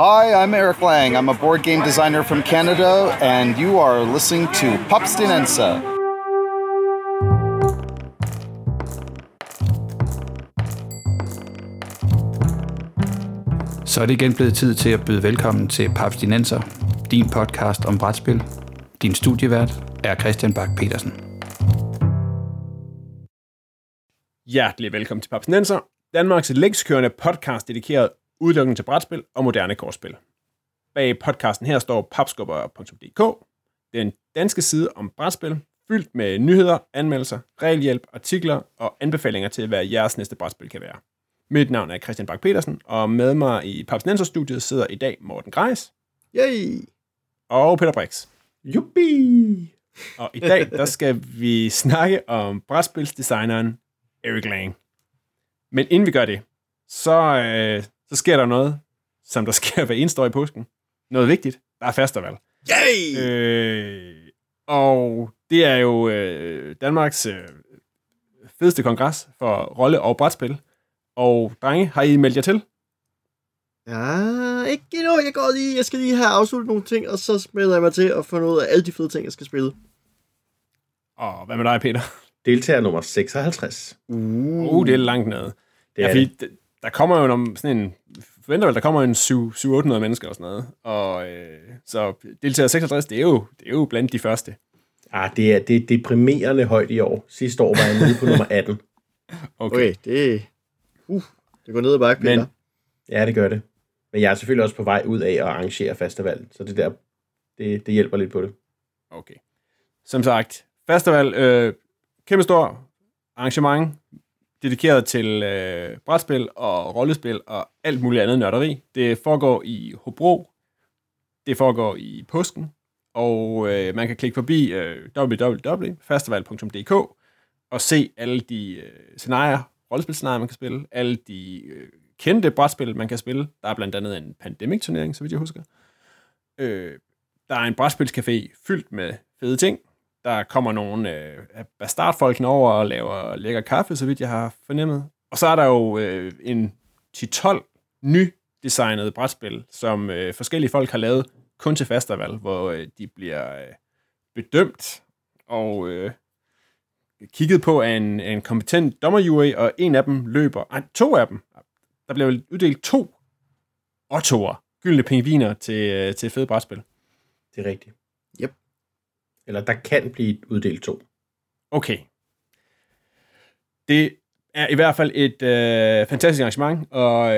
Hi, I'm Eric Lang. I'm a board game designer from Canada, and you are listening to Papstinenser. Så er det igen blevet tid til at byde velkommen til Papstinenser, din podcast om brætspil. Din studievært er Christian Bak Petersen. Hjertelig velkommen til Papstinenser, Danmarks længskørende podcast dedikeret udelukkende til brætspil og moderne kortspil. Bag podcasten her står papskubber.dk, den danske side om brætspil, fyldt med nyheder, anmeldelser, regelhjælp, artikler og anbefalinger til, hvad jeres næste brætspil kan være. Mit navn er Christian Bak Petersen, og med mig i Papsnenser-studiet sidder i dag Morten Greis. Yay! Og Peter Brix. Juppie! Og i dag, der skal vi snakke om brætspilsdesigneren Eric Lang. Men inden vi gør det, så sker der noget, som der sker hver eneste år i påsken. Noget vigtigt. Der er Fastaval. Yay! Og det er jo Danmarks fedeste kongres for rolle- og brætspil. Og drenge, har I meldt jer til? Ja, ikke endnu. Jeg skal lige have afsluttet nogle ting, og så smelter jeg mig til at få noget af alle de fede ting, jeg skal spille. Og hvad med dig, Peter? Deltager nummer 56. Det er langt nede. Der kommer jo der kommer en 700-800 mennesker og sådan noget. Og så deltager 56, det er jo blandt de første. Ah, det er deprimerende højt i år. Sidste år var jeg nede på nummer 18. Okay, det går ned ad bakke, Peter. Ja, det gør det. Men jeg er selvfølgelig også på vej ud af at arrangere Fastaval, så det hjælper lidt på det. Okay. Som sagt, Fastaval, kæmpestor arrangement, dedikeret til brætspil og rollespil og alt muligt andet nørderi. Det foregår i Hobro, det foregår i påsken, og man kan klikke forbi www.fastaval.dk og se alle de scenarier, rollespilscenarier, man kan spille, alle de kendte brætspil, man kan spille. Der er blandt andet en pandemic-turnering, så vidt jeg husker. Der er en brætspilscafé fyldt med fede ting. Der kommer nogle bastardfolkene over og laver lækker kaffe, så vidt jeg har fornemmet. Og så er der jo en 10-12 nydesignede brætspil, som forskellige folk har lavet kun til Fastaval, hvor de bliver bedømt og kigget på af en kompetent dommerjury, og to af dem, der bliver vel uddelt 2 ottoer, gyldne pingviner til fede brætspil. Det er rigtigt. Yep. Eller der kan blive uddelt 2. Okay. Det er i hvert fald et fantastisk arrangement, og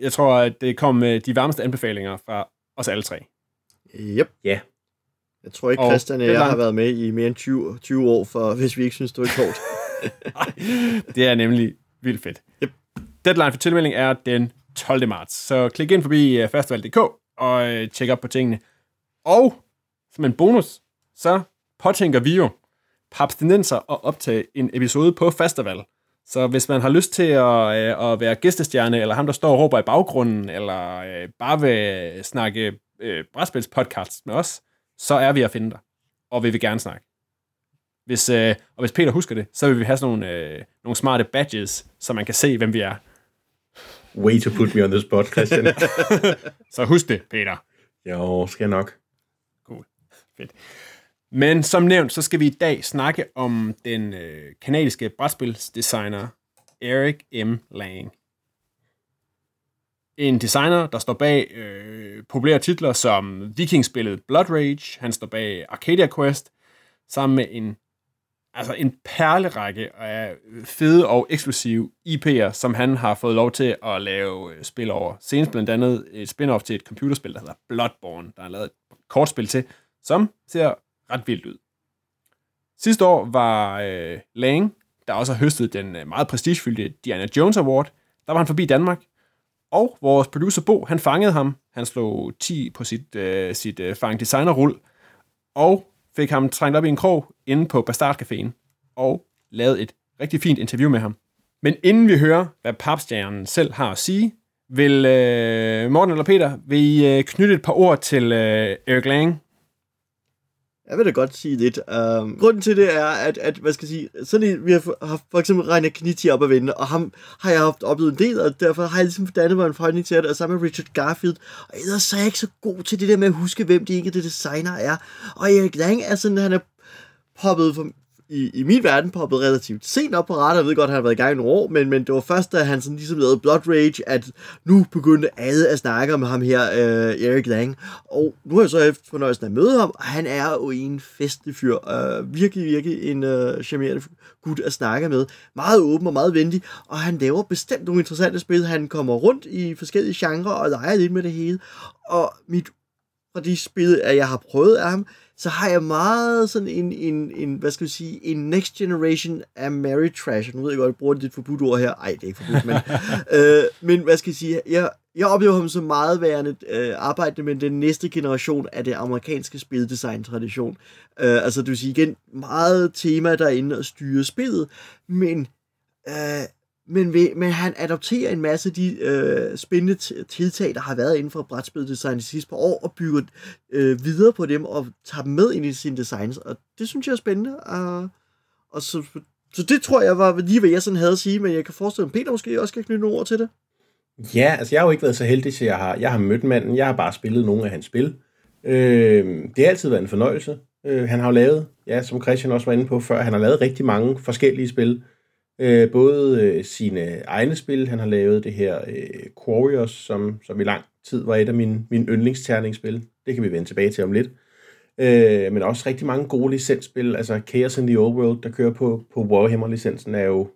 jeg tror, at det kom med de varmeste anbefalinger fra os alle tre. Yep. Ja. Jeg tror ikke, Christian og jeg har været med i mere end 20 år, for hvis vi ikke synes, det var kort. Det er nemlig vildt fedt. Yep. Deadline for tilmelding er den 12. marts, så klik ind forbi fastaval.dk og tjek op på tingene. Og som en bonus, så påtænker vi jo Papstinenser at optage en episode på Fastaval. Så hvis man har lyst til at være gæstestjerne, eller ham, der står og råber i baggrunden, eller bare vil snakke brætspilspodcast med os, så er vi at finde dig, og vi vil gerne snakke. Hvis Peter husker det, så vil vi have sådan nogle smarte badges, så man kan se, hvem vi er. Way to put me on the spot, Christian. Så husk det, Peter. Jo, skal nok. Cool. Fedt. Men som nævnt, så skal vi i dag snakke om den kanadiske brætspilsdesigner Eric M. Lang. En designer, der står bag populære titler som vikingspillet Blood Rage, han står bag Arcadia Quest, sammen med en perlerække af fede og eksklusive IP'er, som han har fået lov til at lave spil over. Senest blandt andet et spin-off til et computerspil, der hedder Bloodborne, der er lavet et kortspil til, som ser ret vildt ud. Sidste år var Lang, der også har høstet den meget prestigefyldte Diana Jones Award, der var han forbi Danmark, og vores producer Bo, han fangede ham. Han slog 10 på sit fang-designer-rul, og fik ham trængt op i en krog inde på Bastardcaféen, og lavede et rigtig fint interview med ham. Men inden vi hører, hvad papstjernen selv har at sige, vil Morten eller Peter knytte et par ord til Eric Lang? Jeg vil da godt sige lidt. Grunden til det er, at hvad skal jeg sige, sådan en, vi har haft for eksempel Reiner Knizia op at vende, og ham har jeg haft oplevet en del, og derfor har jeg ligesom dannet mig en forholdning til det, og sammen med Richard Garfield, og ellers er jeg ikke så god til det der med at huske, hvem de enkelte designer er. Og Eric Lang er sådan, han er poppet for, i min verden poppet relativt sent op på radar. Jeg ved godt, at han har været i gang i nogle år, men det var først, da han sådan ligesom lavede Blood Rage, at nu begyndte alle at snakke om ham her, Eric Lang. Og nu har jeg så haft fornøjelsen af at møde ham, og han er jo en festlig fyr. Virkelig en charmerende gut at snakke med. Meget åben og meget venlig, og han laver bestemt nogle interessante spil. Han kommer rundt i forskellige genrer og leger lidt med det hele. Og fra de spil, at jeg har prøvet af ham, så har jeg meget sådan en hvad skal vi sige, en next generation af Mary Trash. Nu ved jeg godt, at jeg bruger dit forbudt ord her. Ej, det er ikke forbudt, men, men hvad skal jeg sige, jeg oplever ham som meget værende arbejdende med den næste generation af det amerikanske spildesign-tradition. Altså det vil sige igen, meget tema derinde og styre spillet, men han adopterer en masse af de spændende tiltag, der har været inden for brætspildesign de sidste par år, og bygger videre på dem og tager dem med ind i sine designs. Og det synes jeg er spændende. Og så det tror jeg var lige, hvad jeg sådan havde at sige, men jeg kan forestille mig, Peter måske også kan knytte nogle ord til det. Ja, altså jeg har jo ikke været så heldig, så jeg har mødt manden. Jeg har bare spillet nogle af hans spil. Det har altid været en fornøjelse. Han har jo lavet, som Christian også var inde på før, han har lavet rigtig mange forskellige spil. Både sine egne spil, han har lavet det her Quarriors, som i lang tid var et af mine yndlingsterningsspil. Det kan vi vende tilbage til om lidt. Men også rigtig mange gode licensspil. Altså Chaos in the Old World, der kører på Warhammer-licensen, er jo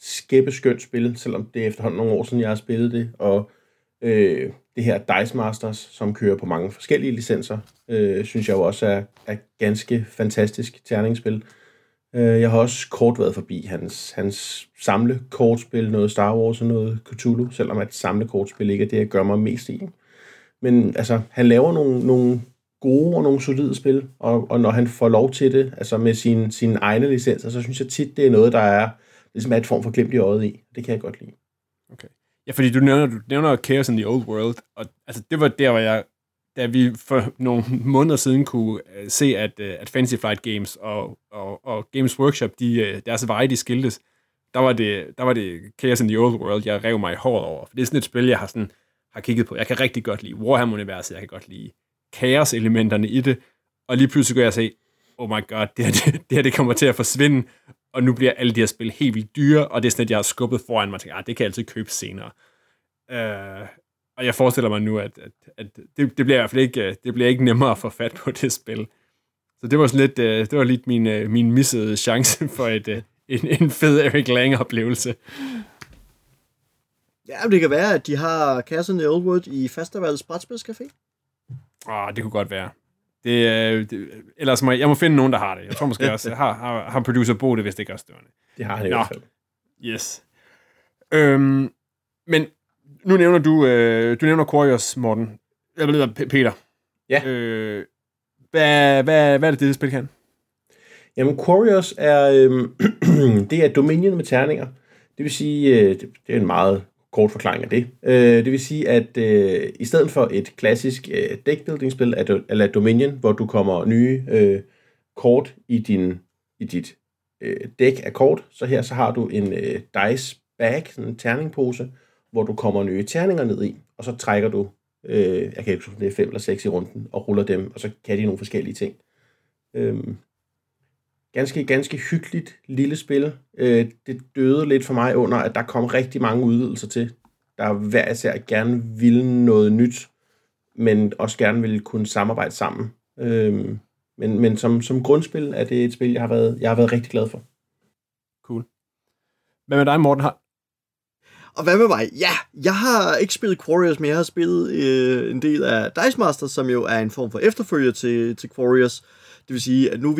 skæbbeskønt spil, selvom det er efterhånden nogle år siden, jeg har spillet det. Og det her Dice Masters, som kører på mange forskellige licenser, synes jeg jo også er ganske fantastisk terningsspil. Jeg har også kort været forbi hans samlekortspil, noget Star Wars og noget Cthulhu, selvom at samlekortspil ikke er det, jeg gør mig mest i. Men altså, han laver nogle gode og nogle solide spil, og når han får lov til det, altså med sine egne licenser, så synes jeg tit, det er noget, der er ligesom et form for glimt i øjet i. Det kan jeg godt lide. Okay. Ja, fordi du nævner Chaos in the Old World, og altså, det var der, hvor jeg, da vi for nogle måneder siden kunne se, at Fantasy Flight Games og Games Workshop, deres variety skiltes, der var det Chaos in the Old World, jeg rev mig i håret over. For det er sådan et spil, jeg har kigget på. Jeg kan rigtig godt lide Warhammer-universet, jeg kan godt lide kaos-elementerne i det, og lige pludselig går jeg og se, oh my god, det her kommer til at forsvinde, og nu bliver alle de her spil helt vildt dyre, og det er sådan, at jeg har skubbet foran mig og tænker, det kan jeg altid købe senere. Og jeg forestiller mig nu, at det bliver i hvert fald ikke, det bliver ikke nemmere at få fat på det spil. Så det var sådan lidt, det var lidt min missede chance for en fed Eric Lang-oplevelse. Ja, men det kan være, at de har kassen i Oldwood i Fastavals Brætspilscafé. Det kunne godt være. Det, ellers jeg må finde nogen, der har det. Jeg tror måske også, har producer Bo det, hvis det ikke er størende. Det har han i hvert fald. Yes. Men nu nævner du nævner Quarriors, Morten. Jeg leder Peter. Ja. Hvad er det spil kan? Jamen, Quarriors er det er Dominion med terninger. Det vil sige, det er en meget kort forklaring af det. Det vil sige, at i stedet for et klassisk deckbuilding-spil eller Dominion, hvor du kommer nye kort i dit dæk af kort, så her så har du en dice bag, sådan en terningpose, hvor du kommer nye terninger ned i, og så trækker du, jeg kan ikke huske, det er 5 eller 6 i runden, og ruller dem, og så kan de nogle forskellige ting. Ganske hyggeligt lille spil. Det døde lidt for mig under, at der kom rigtig mange udvidelser til. Der hver især gerne ville noget nyt, men også gerne ville kunne samarbejde sammen. Men som grundspil er det et spil, jeg har været rigtig glad for. Cool. Hvad med dig, Morten? Og hvad med mig? Ja, jeg har ikke spillet Quarriors, men jeg har spillet en del af Dice Masters, som jo er en form for efterfølger til Quarriors. Det vil sige, at nu er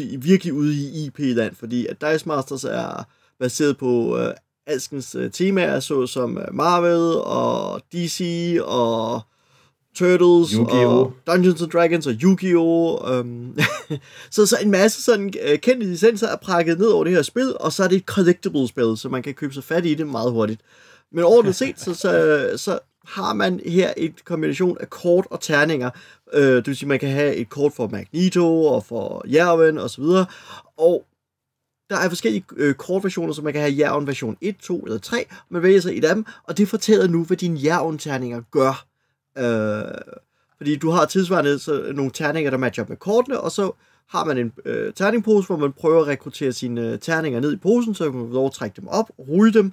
vi virkelig ude i IP-land, fordi at Dice Masters er baseret på alskens temaer, såsom Marvel og DC og Turtles Yu-Gi-Oh! Og Dungeons & Dragons og Yu-Gi-Oh! Så en masse sådan kendte licenser er prakket ned over det her spil, og så er det et collectible-spil, så man kan købe sig fat i det meget hurtigt. Men overordnet set, så har man her en kombination af kort og terninger. Det vil sige, at man kan have et kort for Magneto og for Jærven osv. Og der er forskellige kortversioner, så man kan have Jærven version 1, 2 eller 3. Man vælger sig et af dem, og det fortæller nu, hvad dine Jærven-terninger gør. Fordi du har tilsvarende så nogle terninger, der matcher op med kortene, og så har man en terningpose, hvor man prøver at rekruttere sine terninger ned i posen, så man kan lov at trække dem op, rulle dem,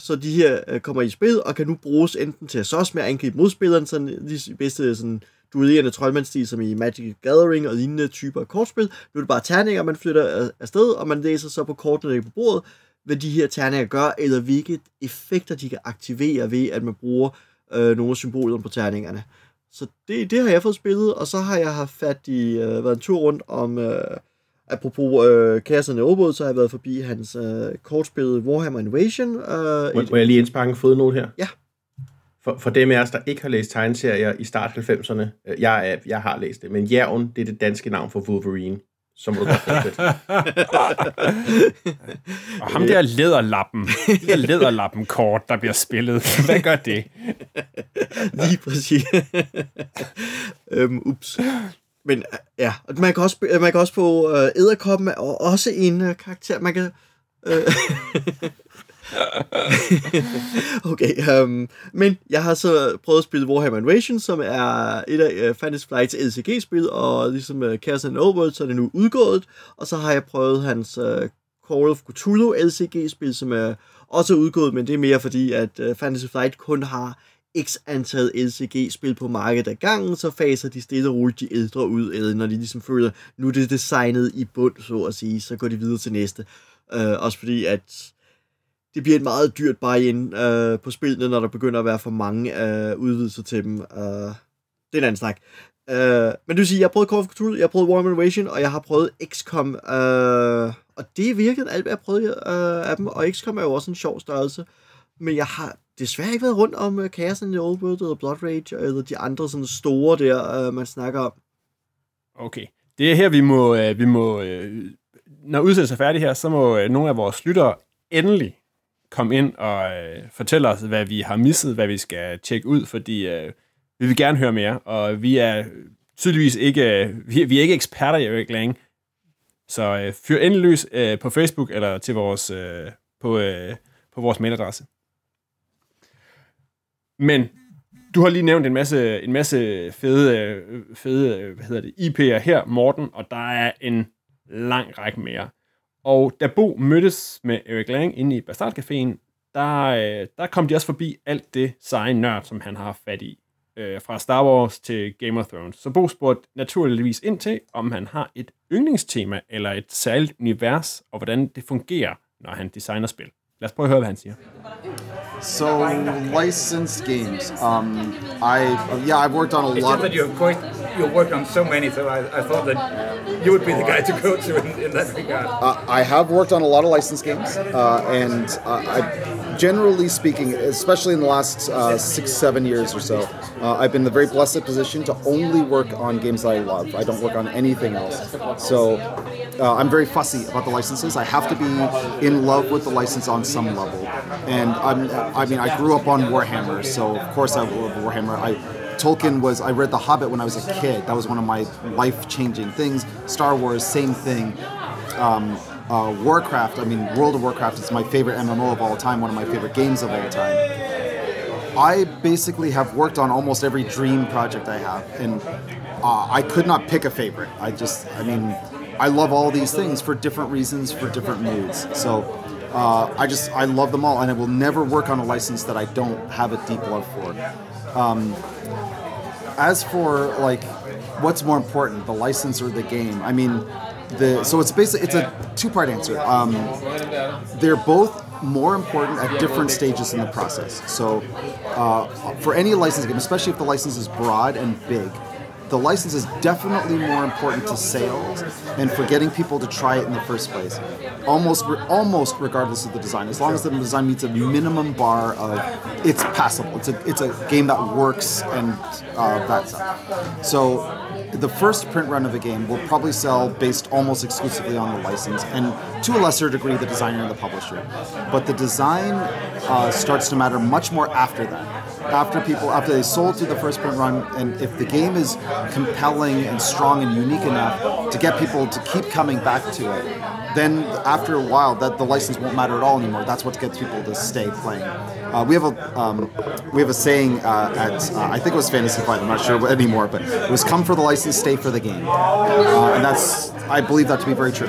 så de her kommer i spil, og kan nu bruges enten til at sås med at angribe modspilleren, sådan de bedste sådan duellerende troldmandsstil, som i Magic Gathering og lignende typer af kortspil. Nu er det bare terninger, man flytter afsted, og man læser så på kortene på bordet, hvad de her terninger gør, eller hvilke effekter de kan aktivere ved, at man bruger nogle af symbolerne på terningerne. Så det har jeg fået spillet, og så har jeg haft fat i, været en tur rundt om, apropos Chaos in the Old World, så har jeg været forbi hans kortspil Warhammer Invasion. Må jeg lige indsparke en fodnote her? Ja. For dem af os, der ikke har læst tegneserier i start 90'erne, jeg har læst det, men Jærven, det er det danske navn for Wolverine, så må du godt fortsætte. Og ham der læderlappen kort, der bliver spillet. Hvad gør det? Lige præcis. Ups. Men ja, man kan også få edderkoppen og også en karakter, man kan... Okay, men jeg har så prøvet at spille Warhammer Invasion, som er et af Fantasy Flights LCG-spil, og ligesom Chaos in the Old World, så er det nu udgået, og så har jeg prøvet hans Call of Cthulhu LCG-spil, som er også udgået, men det er mere fordi, at Fantasy Flight kun har x antal LCG-spil på markedet ad gangen, så faser de stille og roligt de ældre ud, eller når de ligesom føler, nu er det designet i bund, så at sige, så går de videre til næste. Også fordi, at det bliver et meget dyrt buy-in på spillene, når der begynder at være for mange udvidelser til dem. Det er en anden snak. Men det vil sige, jeg har prøvet Call of Cthulhu, jeg har prøvet Warhammer Invasion, og jeg har prøvet XCOM. Og det er virkelig alt, hvad jeg har prøvet af dem. Og XCOM er jo også en sjov størrelse. Men jeg har desværre ikke været rundt om Chaos in the Old World, eller Blood Rage, eller de andre sådan store der, man snakker om. Okay. Det er her, vi må når udsendelsen er færdig her, så må nogle af vores lyttere endelig kom ind og fortæl os, hvad vi har misset, hvad vi skal tjekke ud, fordi vi vil gerne høre mere, og vi er tydeligvis ikke, vi er ikke eksperter i Eric Lang, så fyr endelig løs på Facebook eller til vores, på vores mailadresse. Men du har lige nævnt en masse fede hvad hedder det, IP'er her, Morten, og der er en lang række mere. Og da Bo mødtes med Eric Lang inde i Bastardcaféen, der kom de også forbi alt det seje nørd, som han har fat i. Fra Star Wars til Game of Thrones. Så Bo spurgte naturligvis ind til, om han har et yndlingstema eller et særligt univers, og hvordan det fungerer, når han designer spil. Lad os prøve at høre, hvad han siger. So, licensed games. I've worked on a lot. It's just that you've worked on so many, so I thought that you would be the guy to go to in that regard. I have worked on a lot of licensed games, and I, generally speaking, especially in the last 6-7 years or so, I've been in the very blessed position to only work on games that I love. I don't work on anything else. So, I'm very fussy about the licenses. I have to be in love with the license on some level. And I grew up on Warhammer, so of course I love Warhammer. I read The Hobbit when I was a kid. That was one of my life-changing things. Star Wars, same thing. Warcraft, World of Warcraft is my favorite MMO of all time, one of my favorite games of all time. I basically have worked on almost every dream project I have, and I could not pick a favorite. I love all these things for different reasons, for different moods. So I love them all, and I will never work on a license that I don't have a deep love for. As for what's more important, the license or the game? So it's a two-part answer. They're both more important at different stages in the process. So for any license game, especially if the license is broad and big, the license is definitely more important to sales and for getting people to try it in the first place. Almost regardless of the design, as long as the design meets a minimum bar of it's passable. It's a game that works and that stuff. So the first print run of a game will probably sell based almost exclusively on the license and to a lesser degree the designer and the publisher. But the design starts to matter much more after that. after they sold through the first print run, and if the game is compelling and strong and unique enough to get people to keep coming back to it, then after a while that the license won't matter at all anymore. That's what gets people to stay playing. We have a saying at I think it was Fantasy Flight, I'm not sure anymore, but it was come for the license, stay for the game, and that's, I believe that to be very true.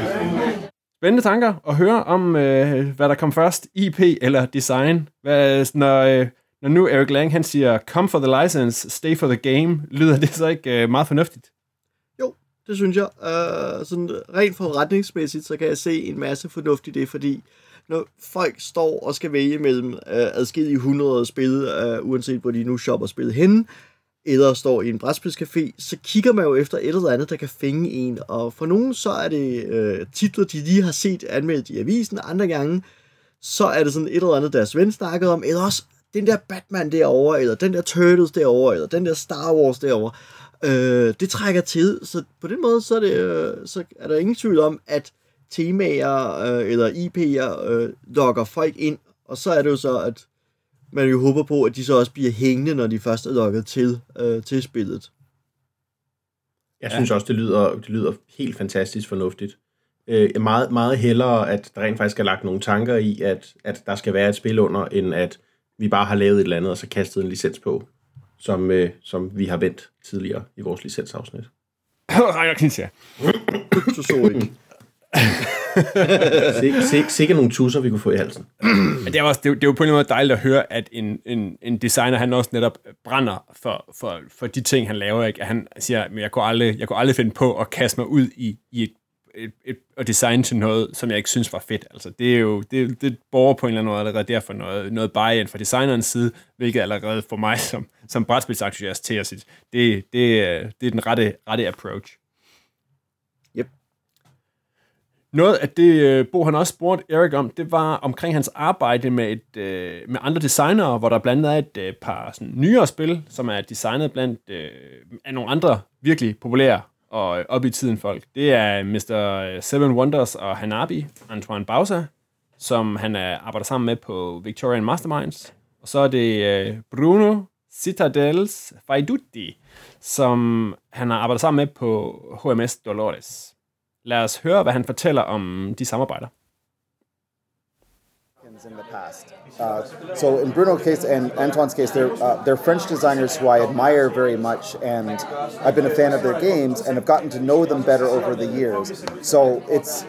Spændende tanker at høre om, hvad der kom først, IP eller design. Når nu Eric Lang, han siger, come for the license, stay for the game, lyder det så ikke meget fornuftigt? Jo, det synes jeg. Sådan rent forretningsmæssigt, så kan jeg se en masse fornuft i det, fordi når folk står og skal vælge mellem adskillige 100 spil, uanset hvor de nu shopper spil henne, eller står i en brætspilscafé, så kigger man jo efter et eller andet, der kan fænge en. Og for nogen, så er det titler, de lige har set anmeldt i avisen, andre gange, så er det sådan et eller andet, deres ven snakkede om, eller også den der Batman derovre, eller den der Turtles derovre, eller den der Star Wars derovre. Det trækker til, så på den måde, så er der ingen tvivl om, at temaer eller IP'er lokker folk ind, og så er det jo så, at man jo håber på, at de så også bliver hængende, når de først er lukket til spillet. Jeg synes også, det lyder helt fantastisk fornuftigt. Meget, meget hellere, at der rent faktisk er lagt nogle tanker i, at der skal være et spil under, end at vi bare har lavet et eller andet, og så kastet en licens på, som vi har vendt tidligere i vores licensafsnit. Reiner Knizia. Sikke nogle tusser, vi kunne få i halsen. Det er jo på en måde dejligt at høre, at en designer, han også netop brænder for de ting, han laver. Ikke? At han siger, men jeg kunne aldrig finde på at kaste mig ud i et design til noget, som jeg ikke synes var fedt. Altså, det er jo, det borger på en eller anden måde allerede derfor noget buy-in fra designerens side, hvilket allerede for mig som brætspilsentusiast til at sige, det er den rette approach. Noget af det, Bo han også spurgte Eric om, det var omkring hans arbejde med andre designere, hvor der blandt andet er et par sådan nyere spil, som er designet blandt af nogle andre virkelig populære og op i tiden folk. Det er Mr. Seven Wonders og Hanabi, Antoine Bauza, som han arbejder sammen med på Victorian Masterminds. Og så er det Bruno Citadels Faidutti, som han har arbejdet sammen med på HMS Dolores. Lad os høre, hvad han fortæller om de samarbejder. In the past. So in Bruno's case and Antoine's case, they're French designers who I admire very much, and I've been a fan of their games and have gotten to know them better over the years. So it's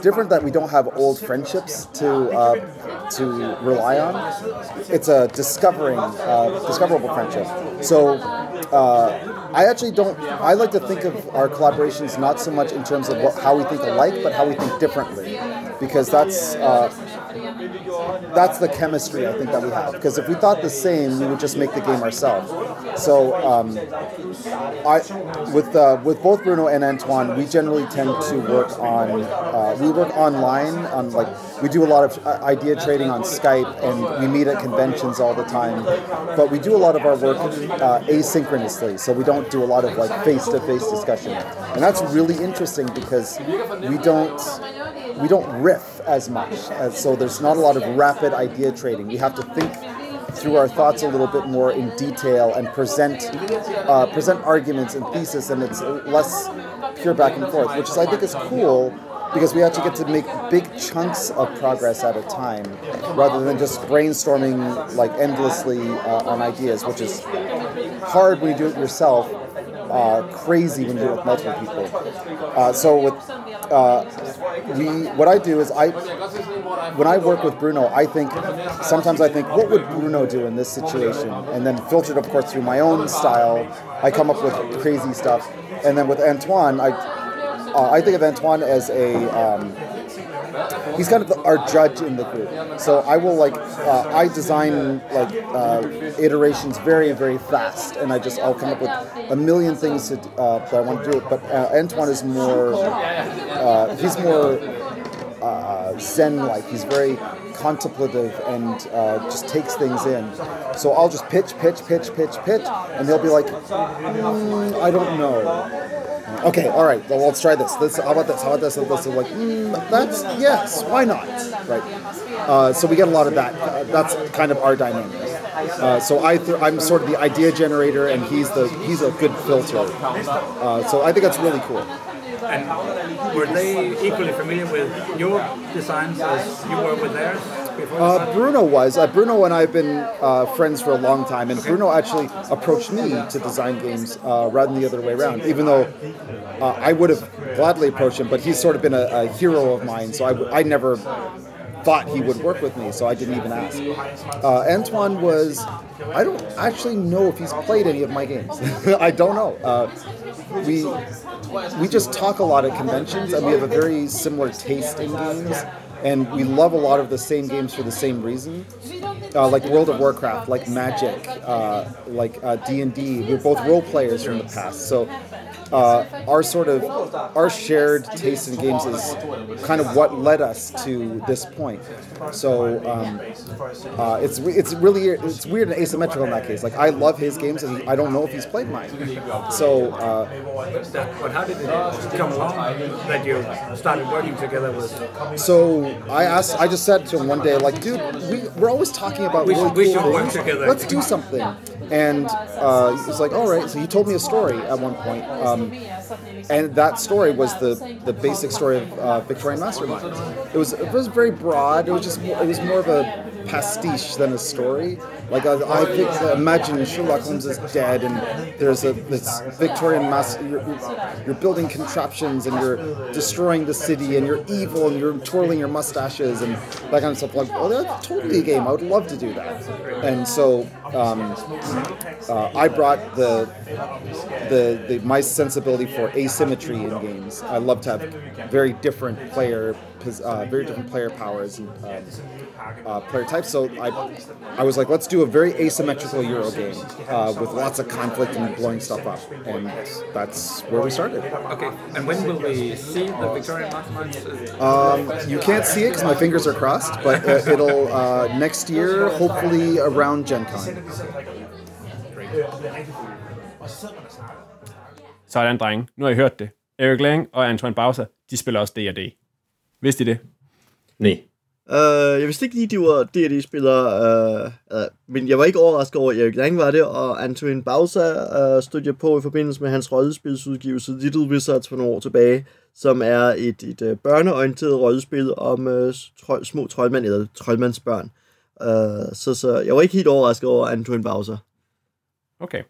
different that we don't have old friendships to rely on. It's a discoverable friendship. So I actually don't. I like to think of our collaborations not so much in terms of how we think alike, but how we think differently, because that's the chemistry I think that we have. Because if we thought the same, we would just make the game ourselves. So with both Bruno and Antoine, we generally tend to work on. We work online. We do a lot of idea trading on Skype, and we meet at conventions all the time. But we do a lot of our work asynchronously, so we don't do a lot of face-to-face discussion. And that's really interesting because we don't riff as much, so there's not a lot of rapid idea trading. We have to think through our thoughts a little bit more in detail and present arguments and thesis, and it's less pure back and forth, which is, I think, is cool. Because we actually get to make big chunks of progress at a time, rather than just brainstorming endlessly on ideas, which is hard when you do it yourself, crazy when you do it with multiple people. What I do is when I work with Bruno, sometimes I think, what would Bruno do in this situation? And then filtered, of course, through my own style, I come up with crazy stuff. And then with Antoine, I think of Antoine as he's kind of our judge in the group. So I will I design iterations very, very fast, and I'll come up with a million things that I want to do. But Antoine is more, he's more Zen-like. He's very contemplative and just takes things in. So I'll just pitch, and he'll be like, I don't know. Okay, all right. Well, let's try this. How about this? And this is that's yes. Why not? Right. So we get a lot of that. That's kind of our dynamic. So I'm sort of the idea generator, and he's a good filter. So I think that's really cool. And were they equally familiar with your designs as you were with theirs? Bruno was. Bruno and I have been friends for a long time, and Bruno actually approached me to design games rather than the other way around, even though I would have gladly approached him, but he's sort of been a hero of mine, so I never thought he would work with me, so I didn't even ask. Antoine was... I don't actually know if he's played any of my games. I don't know. We just talk a lot at conventions, and we have a very similar taste in games. And we love a lot of the same games for the same reason, like World of Warcraft, like Magic, like D&D. We're both role players from the past, so our shared taste in games is kind of what led us to this point. So it's weird and asymmetrical in that case. Like I love his games, and I don't know if he's played mine. So, but how did it come along that you started working together with? So I just said to him one day, like, dude, we're always talking about really cool things. Work together. Let's do something. And he was like, all right. So he told me a story at one point. And that story was the basic story of Victorian Masterminds. It was very broad. It was more of a pastiche than a story. Like I picked, imagine Sherlock Holmes is dead, and there's this Victorian master. You're building contraptions, and you're destroying the city, and you're evil, and you're twirling your mustaches, and that kind of stuff. Like, oh, that's totally a game. I would love to do that. And so I brought the my sensibility for asymmetry in games. I love to have very different player powers and player types. So I was like, let's do a very asymmetrical Euro game with lots of conflict and blowing stuff up, and that's where we started. Okay, and when will we see the Victorian Masterminds? You can't see it because my fingers are crossed, but it'll next year, hopefully around GenCon. Sådan, drenge. Nu har I hørt det. Eric Lang og Antoine Bauza, de spiller også D&D. Vidste I det? Nej. Jeg vidste ikke lige, de var D&D-spillere, men jeg var ikke overrasket over, at Eric Lang var det, og Antoine Bauza stod jeg på i forbindelse med hans rollespilsudgivelse Little Wizards for nogle år tilbage, som er et børneorienteret rollespil om små troldmænd eller troldmandsbørn. Så jeg var ikke helt overrasket over Antoine Bauza. Okay.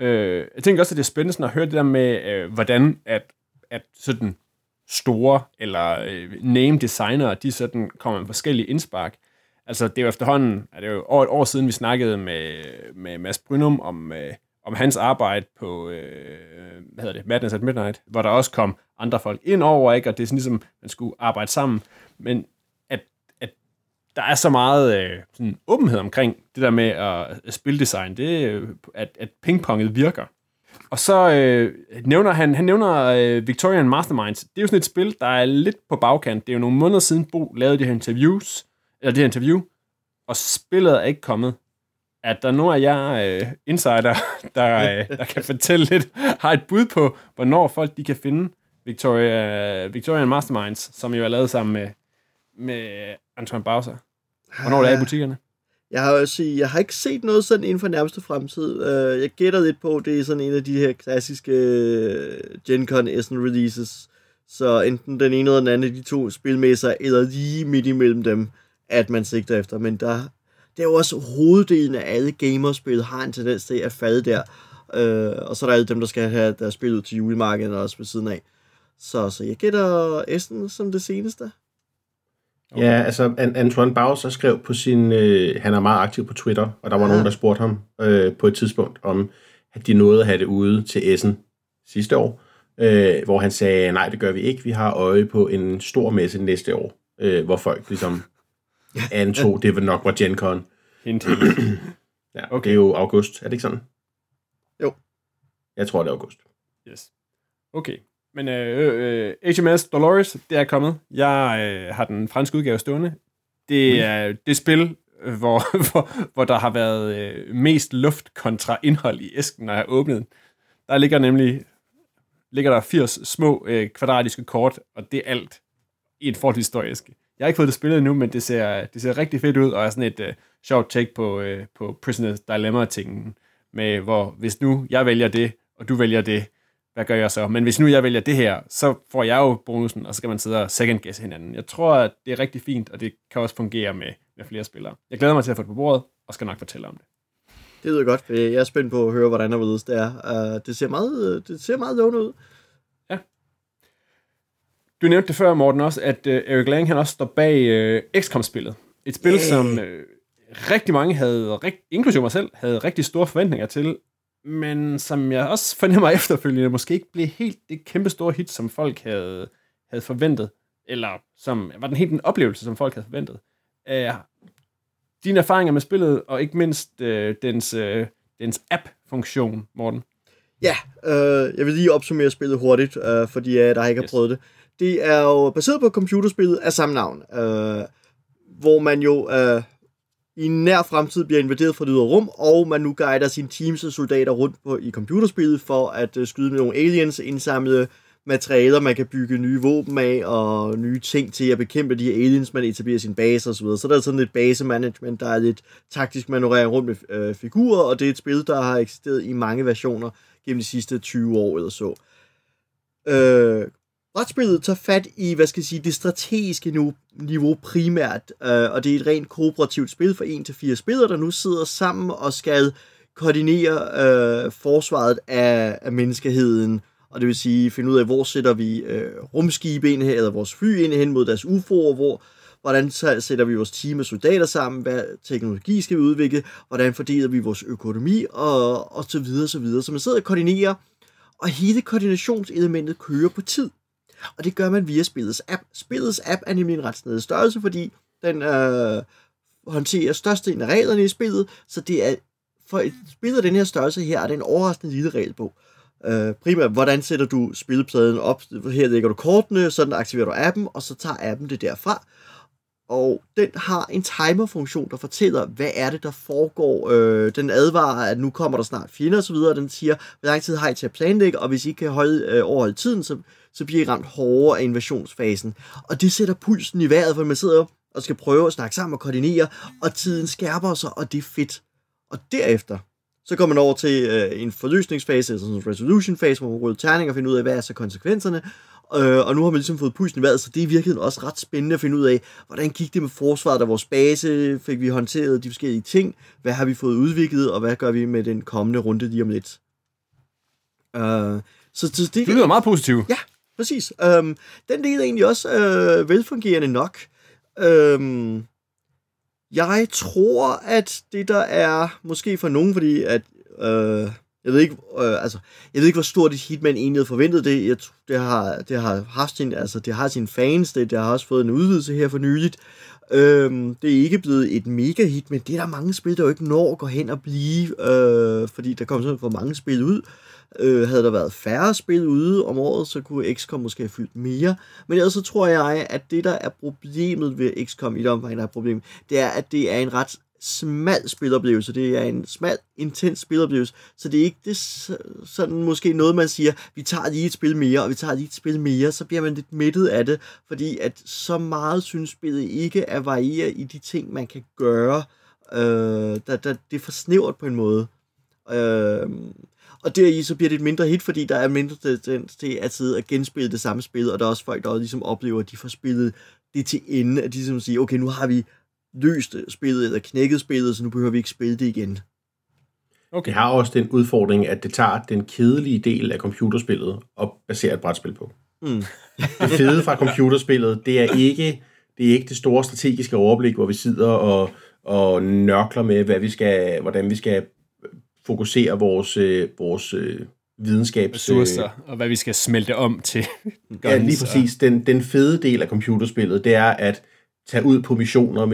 Jeg tænker også, at det er spændende at høre det der med, hvordan at sådan store eller name designere, de sådan kommer med forskellige indspark. Altså, det er jo efterhånden, det er jo over et år siden, vi snakkede med Mads Brynum om hans arbejde på, Madness at Midnight, hvor der også kom andre folk ind over, ikke? Og det er sådan ligesom, man skulle arbejde sammen. Men der er så meget sådan åbenhed omkring det der med at spildesign, det at pingponget virker. Og så nævner han nævner Victorian Masterminds. Det er jo sådan et spil, der er lidt på bagkant. Det er jo nogle måneder siden, Bo lavede det her interview, og spillet er ikke kommet. At der nu er jeg insider, der kan fortælle lidt, har et bud på, hvornår folk de kan finde Victorian Masterminds, som jo er lavet sammen med Antoine Bauza. Hvornår er det i butikkerne? Jeg har ikke set noget sådan inden for nærmeste fremtid. Jeg gætter lidt på, det er sådan en af de her klassiske GenCon Essen releases. Så enten den ene eller den anden af de to spilmesser, eller lige midt imellem dem, at man sigter efter. Men det er jo også hoveddelen af alle gamerspil har en tendens til at falde der. Og så er der alle dem, der skal have deres spil ud til julemarkedet også ved siden af. Så jeg gætter Essen som det seneste. Okay. Ja, altså Antoine Bauza skrev på sin... han er meget aktiv på Twitter, og der var nogen, der spurgte ham på et tidspunkt, om at de nåede at have det ude til Essen sidste år, hvor han sagde, nej, det gør vi ikke, vi har øje på en stor messe næste år, hvor folk ligesom antog, det nok var GenCon. Ja, okay. Det er jo august, er det ikke sådan? Jo. Jeg tror, det er august. Yes. Okay. Men HMS Dolores, det er kommet. Jeg har den franske udgave stående. Det er det spil, hvor der har været mest luft kontra indhold i æsken, når jeg har åbnet den. Der ligger der 80 små kvadratiske kort, og det er alt i en forholdsvis stor æske. Jeg har ikke fået det spillet endnu, men det ser rigtig fedt ud, og er sådan et sjovt take på Prisoner Dilemma-tingen, med hvor hvis nu jeg vælger det, og du vælger det, hvad gør jeg så? Men hvis nu jeg vælger det her, så får jeg jo bonusen, og så kan man sidde og second-guesse hinanden. Jeg tror, at det er rigtig fint, og det kan også fungere med flere spillere. Jeg glæder mig til at få det på bordet, og skal nok fortælle om det. Det lyder godt, for jeg er spændt på at høre, hvordan det er. Det ser meget lovende ud. Ja. Du nævnte det før, Morten, også, at Eric Lang han også står bag XCOM-spillet. Et spil, som rigtig mange havde, inklusive mig selv, havde rigtig store forventninger til, men som jeg også fornemmer efterfølgende, måske ikke blev helt det kæmpe store hit, som folk havde forventet, eller som var den helt en oplevelse, som folk havde forventet. Dine erfaringer med spillet, og ikke mindst dens app-funktion, Morten? Ja, jeg vil lige opsummere spillet hurtigt, fordi der ikke har prøvet det. Det er jo baseret på computerspillet af samme navn, hvor man jo i nær fremtid bliver invaderet fra det ydre rum, og man nu guider sine teams og soldater rundt på i computerspillet for at skyde med nogle aliens, indsamle materialer, man kan bygge nye våben af, og nye ting til at bekæmpe de her aliens, man etablerer sin base osv. Så der er sådan lidt basemanagement, der er lidt taktisk manøvrering rundt med figurer, og det er et spil, der har eksisteret i mange versioner gennem de sidste 20 år eller så. Brætspillet tager fat i, det strategiske niveau primært, og det er et rent kooperativt spil for 1-4 spillere, der nu sidder sammen og skal koordinere forsvaret af menneskeheden. Og det vil sige, finde ud af, hvor sætter vi rumskibe ind her, eller vores fly ind hen mod deres UFO'er, hvordan sætter vi vores team af soldater sammen, hvad teknologi skal vi udvikle, hvordan fordeler vi vores økonomi, og så videre, så videre. Så man sidder og koordinerer, og hele koordinationselementet kører på tid. Og det gør man via spillets app. Spillets app er nemlig en ret snedig størrelse, fordi den håndterer størstedelen af reglerne i spillet, så det er for et spil af den her størrelse her, er det en overraskende lille regelbog. Primært, hvordan sætter du spillepladen op? Her lægger du kortene, sådan aktiverer du appen, og så tager appen det derfra. Og den har en timerfunktion, der fortæller, hvad er det, der foregår. Den advarer, at nu kommer der snart fjender osv., og den siger, hvor lang tid har I til at planlægge, og hvis I ikke kan overholde tiden, så bliver I ramt hårdere af invasionsfasen. Og det sætter pulsen i vejret, for man sidder og skal prøve at snakke sammen og koordinere, og tiden skærper sig, og det er fedt. Og derefter så går man over til en forløsningsfase, altså en resolution-fase, hvor man ruller terning og finder ud af, hvad er så konsekvenserne. Og nu har man ligesom fået pulsen i vejret, så det er i virkeligheden også ret spændende at finde ud af, hvordan gik det med forsvaret af vores base, fik vi håndteret de forskellige ting, hvad har vi fået udviklet, og hvad gør vi med den kommende runde lige om lidt. Så det lyder meget positivt. Ja, præcis. Den del er egentlig også velfungerende nok. Jeg tror, at det der er måske for nogen, fordi at jeg ved ikke hvor stort et hit man egentlig forventede det. Det har sine fans, det har også fået en udvidelse her for nyligt. Det er ikke blevet et mega hit, men det er der mange spil, der jo ikke når at gå hen og blive, fordi der kommer sådan for mange spil ud. Havde der været færre spil ude om året, så kunne XCOM måske have fyldt mere. Men ellers så tror jeg, at det, der er problemet ved XCOM i det omfang, der er problemet, det er, at det er en ret smal spiloplevelse. Det er en smal, intens spiloplevelse. Så det er ikke det sådan måske noget, man siger, vi tager lige et spil mere, og vi tager lige et spil mere, så bliver man lidt mættet af det, fordi at så meget synes spillet ikke er varieret i de ting, man kan gøre. Det er for snævert på en måde. Og deri så bliver det et mindre hit, fordi der er mindre tendens til at sidde og genspille det samme spil, og der er også folk, der ligesom oplever, at de får spillet det til ende, at de ligesom siger, okay, nu har vi løst spillet, eller knækket spillet, så nu behøver vi ikke spille det igen. Okay. Det har også den udfordring, at det tager den kedelige del af computerspillet og baserer et brætspil på. Mm. Det fede fra computerspillet, det er ikke det store strategiske overblik, hvor vi sidder og nørkler med, hvordan vi skal fokusere vores videnskabs ressourcer, og hvad vi skal smelte om til. Ja, lige præcis. Den fede del af computerspillet, det er at tage ud på missioner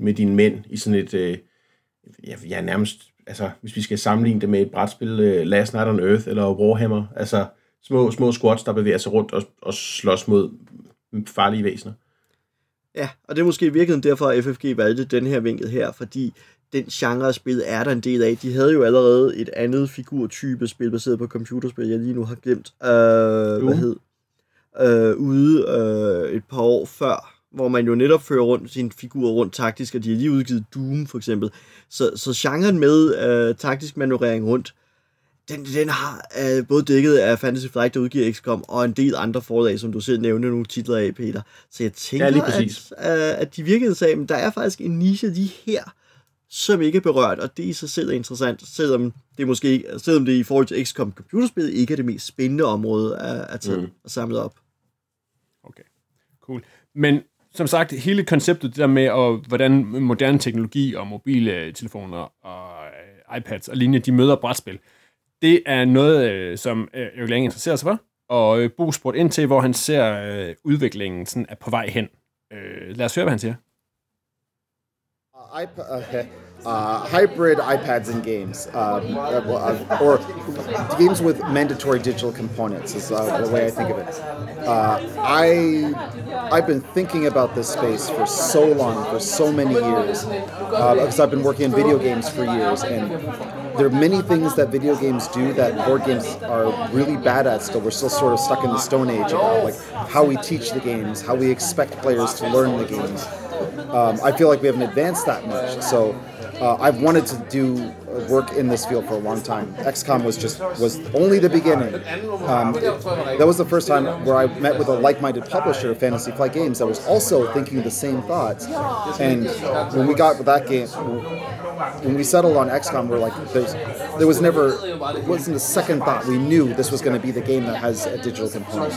med dine mænd i sådan et, nærmest, altså hvis vi skal sammenligne det med et brætspil, Last Night on Earth eller Warhammer, altså små squads, der bevæger sig rundt og slås mod farlige væsener. Ja, og det er måske i virkeligheden derfor, at FFG valgte den her vinkel her, fordi den genre af spil er der en del af. De havde jo allerede et andet figurtype spil, baseret på computerspil, jeg lige nu har glemt. Ude et par år før, hvor man jo netop fører rundt sine figurer rundt taktisk, og de har lige udgivet Doom for eksempel. Så genren med taktisk manøvrering rundt, den har både dækket af Fantasy Flight, der udgiver XCOM, og en del andre forlag, som du selv nævner nogle titler af, Peter. Så jeg tænker, at de virkelig sagde, men der er faktisk en niche lige her, som ikke er berørt, og det i sig selv er interessant, selvom det i forhold til XCOM computerspil ikke er det mest spændende område at samle op. Okay, cool. Men som sagt, hele konceptet der med, hvordan moderne teknologi og mobile telefoner og iPads og lignende, de møder brætspil, det er noget, som Eric Lang interesserer sig for, og Bo spurgte ind til, hvor han ser udviklingen sådan er på vej hen. Lad os høre, hvad han siger. Hybrid iPads in games, or games with mandatory digital components is the way I think of it. I've been thinking about this space for so long, for so many years, because I've been working in video games for years, and there are many things that video games do that board games are really bad at still. We're still sort of stuck in the Stone Age about like how we teach the games, how we expect players to learn the games. I feel like we haven't advanced that much, so I've wanted to do work in this field for a long time. XCOM was only the beginning. That was the first time where I met with a like-minded publisher of Fantasy Flight Games that was also thinking the same thoughts. And when we got that game, when we settled on XCOM, we're like, it wasn't a second thought. We knew this was going to be the game that has a digital component.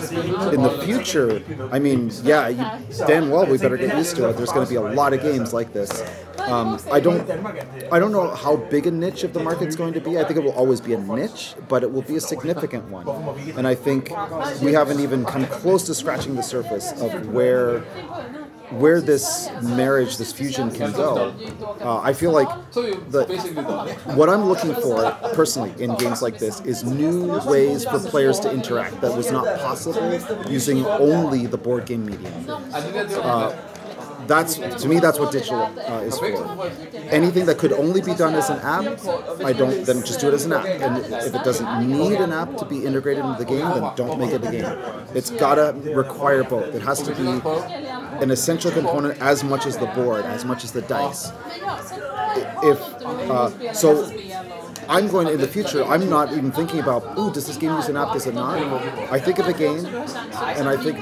In the future, I mean, yeah, damn well we better get used to it. There's going to be a lot of games like this. I don't know how big a niche of the market's going to be. I think it will always be a niche, but it will be a significant one. And I think we haven't even come close to scratching the surface of where this marriage, this fusion can go. I feel like what I'm looking for personally in games like this is new ways for players to interact that was not possible using only the board game medium. That's what digital is for. Anything that could only be done as an app, then just do it as an app. And if it doesn't need an app to be integrated into the game, then don't make it a game. It's gotta require both. It has to be an essential component as much as the board, as much as the dice. I'm going in the future, I'm not even thinking about, does this game use an app, does it not? I think of a game, and I think,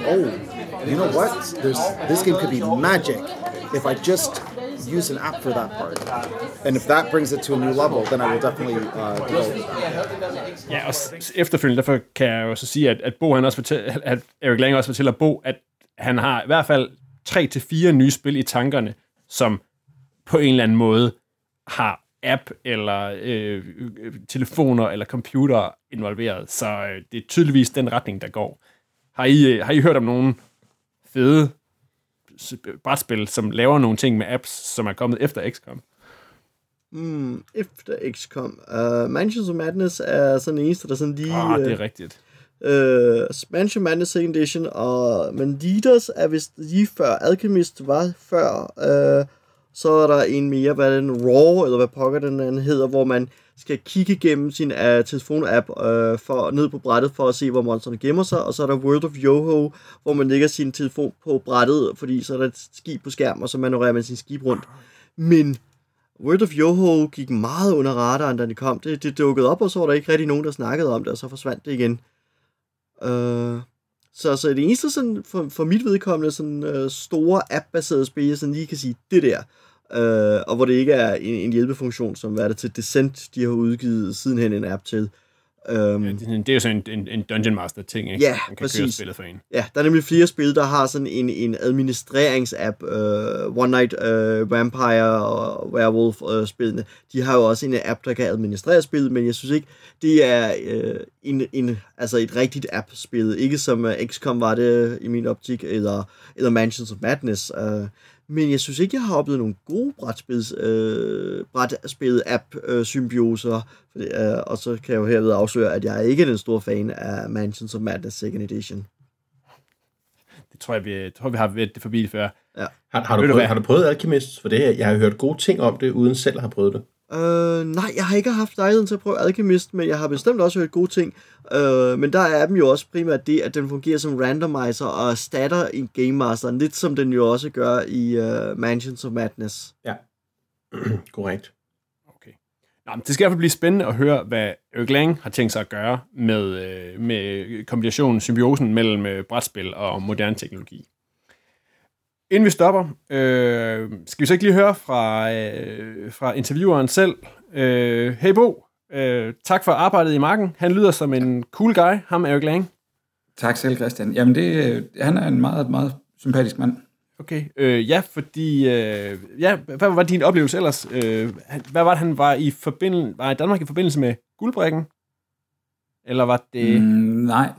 you know what? This game could be magic if I just use an app for that part. And if that brings it to a new level, then I will definitely develop. Ja, og efterfølgende, derfor kan jeg jo så sige, at Bo, han også fortæller, at Eric Lang også fortæller Bo, at han har i hvert fald 3-4 nye spil i tankerne, som på en eller anden måde har app eller telefoner eller computer involveret. Så det er tydeligvis den retning, der går. Har I hørt om nogle fede brætspil, som laver nogle ting med apps, som er kommet efter XCOM? Efter XCOM. Mansions of Madness er sådan en eneste, der sådan lige... det er rigtigt. Mansions of Madness 2nd Edition, men Leaders er vist lige før. Alchemist var før... så er der en mere, hvad den Raw, eller hvad pokker den hedder, hvor man skal kigge gennem sin telefonapp ned på brættet for at se, hvor monsterne gemmer sig. Og så er der World of Yoho, hvor man lægger sin telefon på brættet, fordi så er der et skib på skærmen, og så manøvrerer man sin skib rundt. Men World of Yoho gik meget under radaren, da det kom. Det dukkede op, og så var der ikke rigtig nogen, der snakkede om det, og så forsvandt det igen. Så det eneste sådan, for mit vedkommende sådan, store app-baserede spil, jeg sådan lige kan sige, det der. Og hvor det ikke er en hjælpefunktion, som hvad er det til Descent, de har udgivet sidenhen en app til. Det er jo sådan en Dungeon Master-ting, ikke? Ja, man kan køre spillet for en. Ja, der er nemlig flere spil, der har sådan en administrerings-app. One Night Vampire og Werewolf-spillene. De har jo også en app, der kan administrere spillet, men jeg synes ikke, det er et rigtigt app-spil. Ikke som XCOM var det i min optik, eller Mansions of Madness. Men jeg synes ikke, jeg har oplevet nogle gode brætspil-app-symbioser. Og så kan jeg jo herved afsløre, at jeg ikke er den store fan af Mansions of Madness 2nd Edition. Det tror jeg, vi har været det forbi før. Ja. Har du prøvet Alchemist? For det her, jeg har hørt gode ting om det, uden selv at have prøvet det. Nej, jeg har ikke haft lejligheden til at prøve Alchemist, men jeg har bestemt også hørt gode ting. Men der er dem jo også primært det, at den fungerer som randomizer og erstatter en game master, lidt som den jo også gør i Mansions of Madness. Ja, korrekt. Okay. Nå, men det skal i hvert fald blive spændende at høre, hvad Eric Lang har tænkt sig at gøre med kombinationen, symbiosen mellem brætspil og moderne teknologi. Inden vi stopper, skal vi så ikke lige høre fra intervieweren selv. Hey Bo, tak for arbejdet i marken. Han lyder som en cool guy, ham Eric Lang. Tak selv, Christian. Jamen, han er en meget, meget sympatisk mand. Okay, hvad var din oplevelse ellers? Hvad var det, han var i Danmark i forbindelse med Guldbrikken? Eller var det... Nej.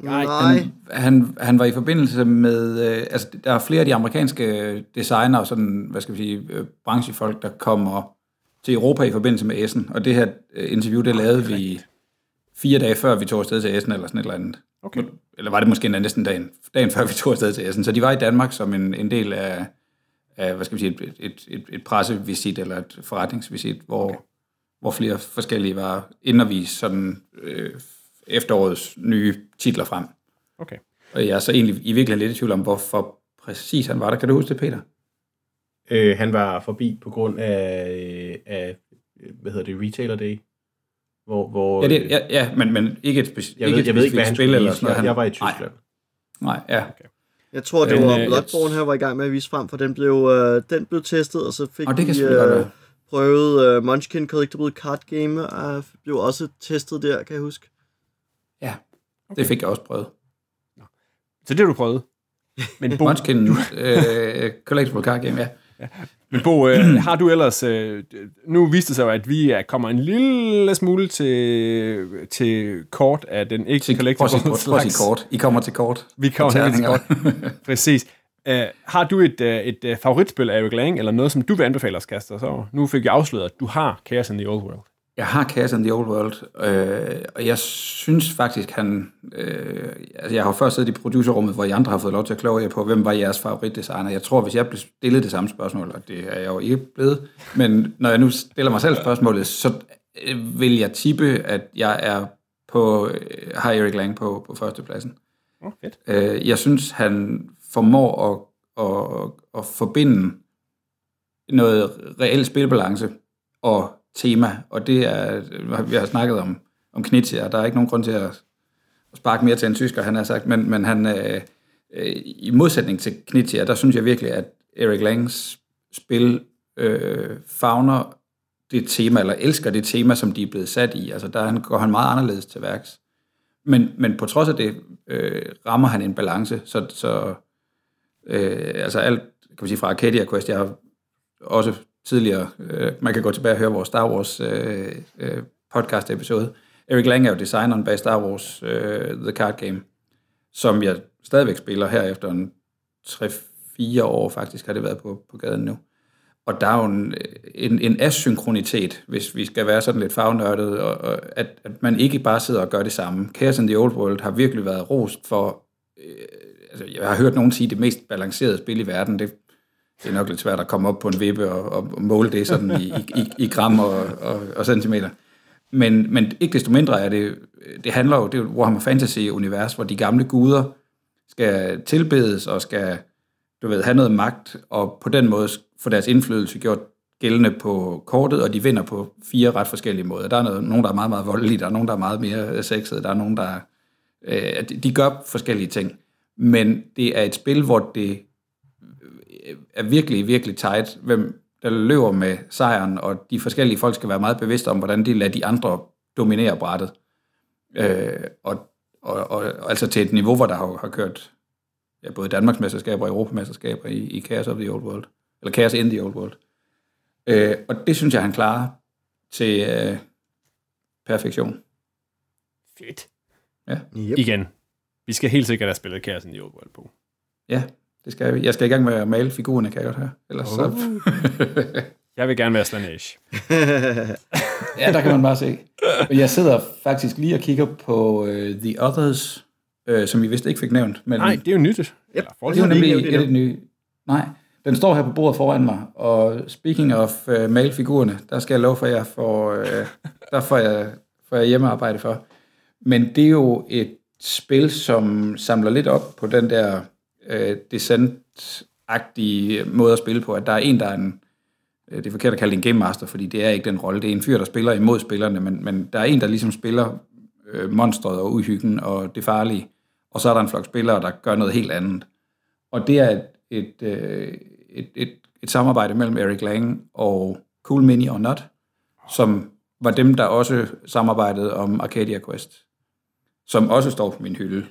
Han var i forbindelse med... altså, der er flere af de amerikanske designer og sådan, hvad skal vi sige, branchefolk, der kommer til Europa i forbindelse med Essen. Og det her interview, det lavede vi 4 dage før, vi tog afsted til Essen, eller sådan et eller andet. Okay. Eller var det måske næsten dagen før, vi tog afsted til Essen. Så de var i Danmark som en del af hvad skal vi sige, et pressevisit eller et forretningsvisit, hvor flere forskellige var inde og vise sådan... efterårets nye titler frem. Okay. Og jeg er så egentlig i virkeligheden lidt i tvivl om, hvorfor præcis han var der. Kan du huske det, Peter? Han var forbi på grund af Retailer Day. Hvor men ikke et specielt spil. Jeg ved ikke, hvad han spil eller sådan noget. Jeg var i Tyskland. Nej. Okay. Jeg tror, det var Bloodborne, han var i gang med at vise frem, for den blev testet, og så fik vi prøvet Munchkin Collectible Card Game, og blev også testet der, kan jeg huske. Ja, okay. Det fik jeg også prøvet. Nå. Så det har du prøvet? Men Bo... Munchkin Collectible Card Game, ja. Men Bo, har du ellers... nu viste det sig jo, at vi kommer en lille smule til kort af den ikke-collectible slags. Kort. I kommer til kort. Vi kommer til kort. Præcis. Har du et favoritspil af Eric Lang, eller noget, som du vil anbefale os, Kaster, så? Nu fik jeg afsløret, at du har Chaos in the Old World. Jeg har Chaos in the Old World, og jeg synes faktisk, han... altså, jeg har først siddet i producerrummet, hvor I andre har fået lov til at kloge jer på, hvem var jeres favoritdesigner. Jeg tror, hvis jeg blev stillet det samme spørgsmål, og det er jeg jo ikke blevet, men når jeg nu stiller mig selv spørgsmålet, så vil jeg tippe, at jeg har Eric Lang på førstepladsen. Okay. Jeg synes, han formår at forbinde noget reel spilbalance og tema, og det er, vi har snakket om Knizia, og der er ikke nogen grund til at sparke mere til en tysker, han har sagt, men han, i modsætning til Knizia, der synes jeg virkelig, at Eric Langs spil favner det tema, eller elsker det tema, som de er blevet sat i, altså der går han meget anderledes til værks. Men på trods af det, rammer han en balance, så altså alt, kan man sige, fra Arcadia Quest, jeg har også tidligere. Man kan gå tilbage og høre vores Star Wars podcast-episode. Eric Lang er jo designeren bag Star Wars The Card Game, som jeg stadigvæk spiller her efter en 3-4 år faktisk, har det været på gaden nu. Og der er jo en asynkronitet, hvis vi skal være sådan lidt fagnørdet, og at man ikke bare sidder og gør det samme. Chaos in the Old World har virkelig været rost for... altså, jeg har hørt nogen sige, det mest balancerede spil i verden, det er nok lidt svært at komme op på en vippe og måle det sådan i gram og centimeter. Men ikke desto mindre er det handler jo, det er jo Warhammer Fantasy-univers, hvor de gamle guder skal tilbedes og skal, have noget magt, og på den måde få deres indflydelse gjort gældende på kortet, og de vinder på 4 ret forskellige måder. Der er nogen, der er meget, meget voldelige, der er nogen, der er meget mere sexede, der er nogen, der... de gør forskellige ting. Men det er et spil, hvor det er virkelig, virkelig tight, hvem der løber med sejren, og de forskellige folk skal være meget bevidste om, hvordan de lader de andre dominere brættet. Og altså til et niveau, hvor der har kørt både Danmarksmesterskaber og Europamesterskaber i Chaos of the Old World, eller Chaos in the Old World. Og det synes jeg, han klarer til perfektion. Fedt. Ja. Yep. Igen. Vi skal helt sikkert have spillet Chaos in the Old World på. Ja. Det skal jeg. Jeg skal i gang med at male figurerne, kan jeg godt høre. Ellers så... Jeg vil gerne være Slanesh. Ja, der kan man bare se. Jeg sidder faktisk lige og kigger på The Others, som I vist ikke fik nævnt. Men... Nej, det er jo nyt. Yep. Det er jo nemlig et nyt. Nej, Den står her på bordet foran mig, og speaking of malfigurerne, der skal jeg love for, at jeg får, der får jeg hjemmearbejde for. Men det er jo et spil, som samler lidt op på den der descent-agtige måde at spille på, at der er en, der er en, det er forkert at kalde det en game master, fordi det er ikke den rolle. Det er en fyr, der spiller imod spillerne, men der er en, der ligesom spiller monstret og uhyggen og det farlige, og så er der en flok spillere, der gør noget helt andet. Og det er et samarbejde mellem Eric Lang og Cool Mini or Not, som var dem, der også samarbejdede om Arcadia Quest, som også står på min hylde,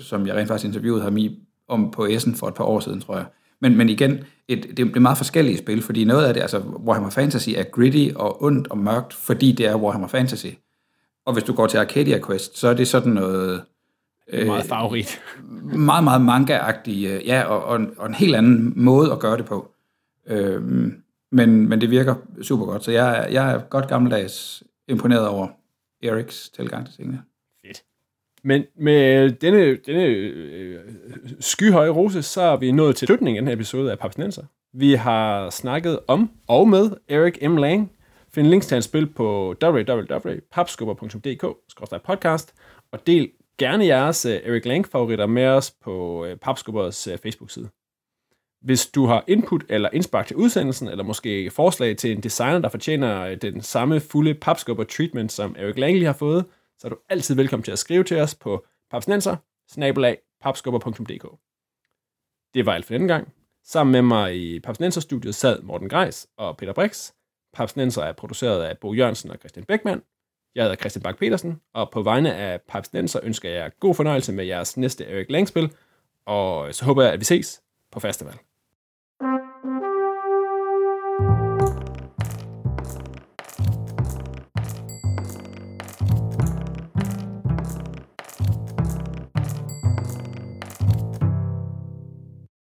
som jeg rent faktisk interviewede ham i om på Essen for et par år siden, tror jeg. Men igen, det er meget forskellige spil, fordi noget af det, altså Warhammer Fantasy er gritty og ondt og mørkt, fordi det er Warhammer Fantasy. Og hvis du går til Arcadia Quest, så er det sådan noget... meget farverigt. Meget, meget manga-agtig, ja, og en helt anden måde at gøre det på. Men det virker super godt, så jeg er godt gammeldags imponeret over Eriks tilgang til tingene. Fedt. Men med denne skyhøje rose, så er vi nået til slutningen af den her episode af Papstinenser. Vi har snakket om og med Eric M. Lang. Find links til hans spil på www.papskubber.dk/podcast og del gerne jeres Eric Lang-favoritter med os på Papskubbers Facebook-side. Hvis du har input eller indspark til udsendelsen, eller måske forslag til en designer, der fortjener den samme fulde papskubber-treatment, som Eric Lang lige har fået, så er du altid velkommen til at skrive til os på papsnenser@papskubber.dk. Det var alt for denne gang. Sammen med mig i Papsnenser-studiet sad Morten Greis og Peter Brix. Papstinenser er produceret af Bo Jørgensen og Christian Bækman. Jeg hedder Christian Bak Petersen, og på vegne af Papstinenser ønsker jeg god fornøjelse med jeres næste Eric Lang-spil, og så håber jeg, at vi ses på Fastaval.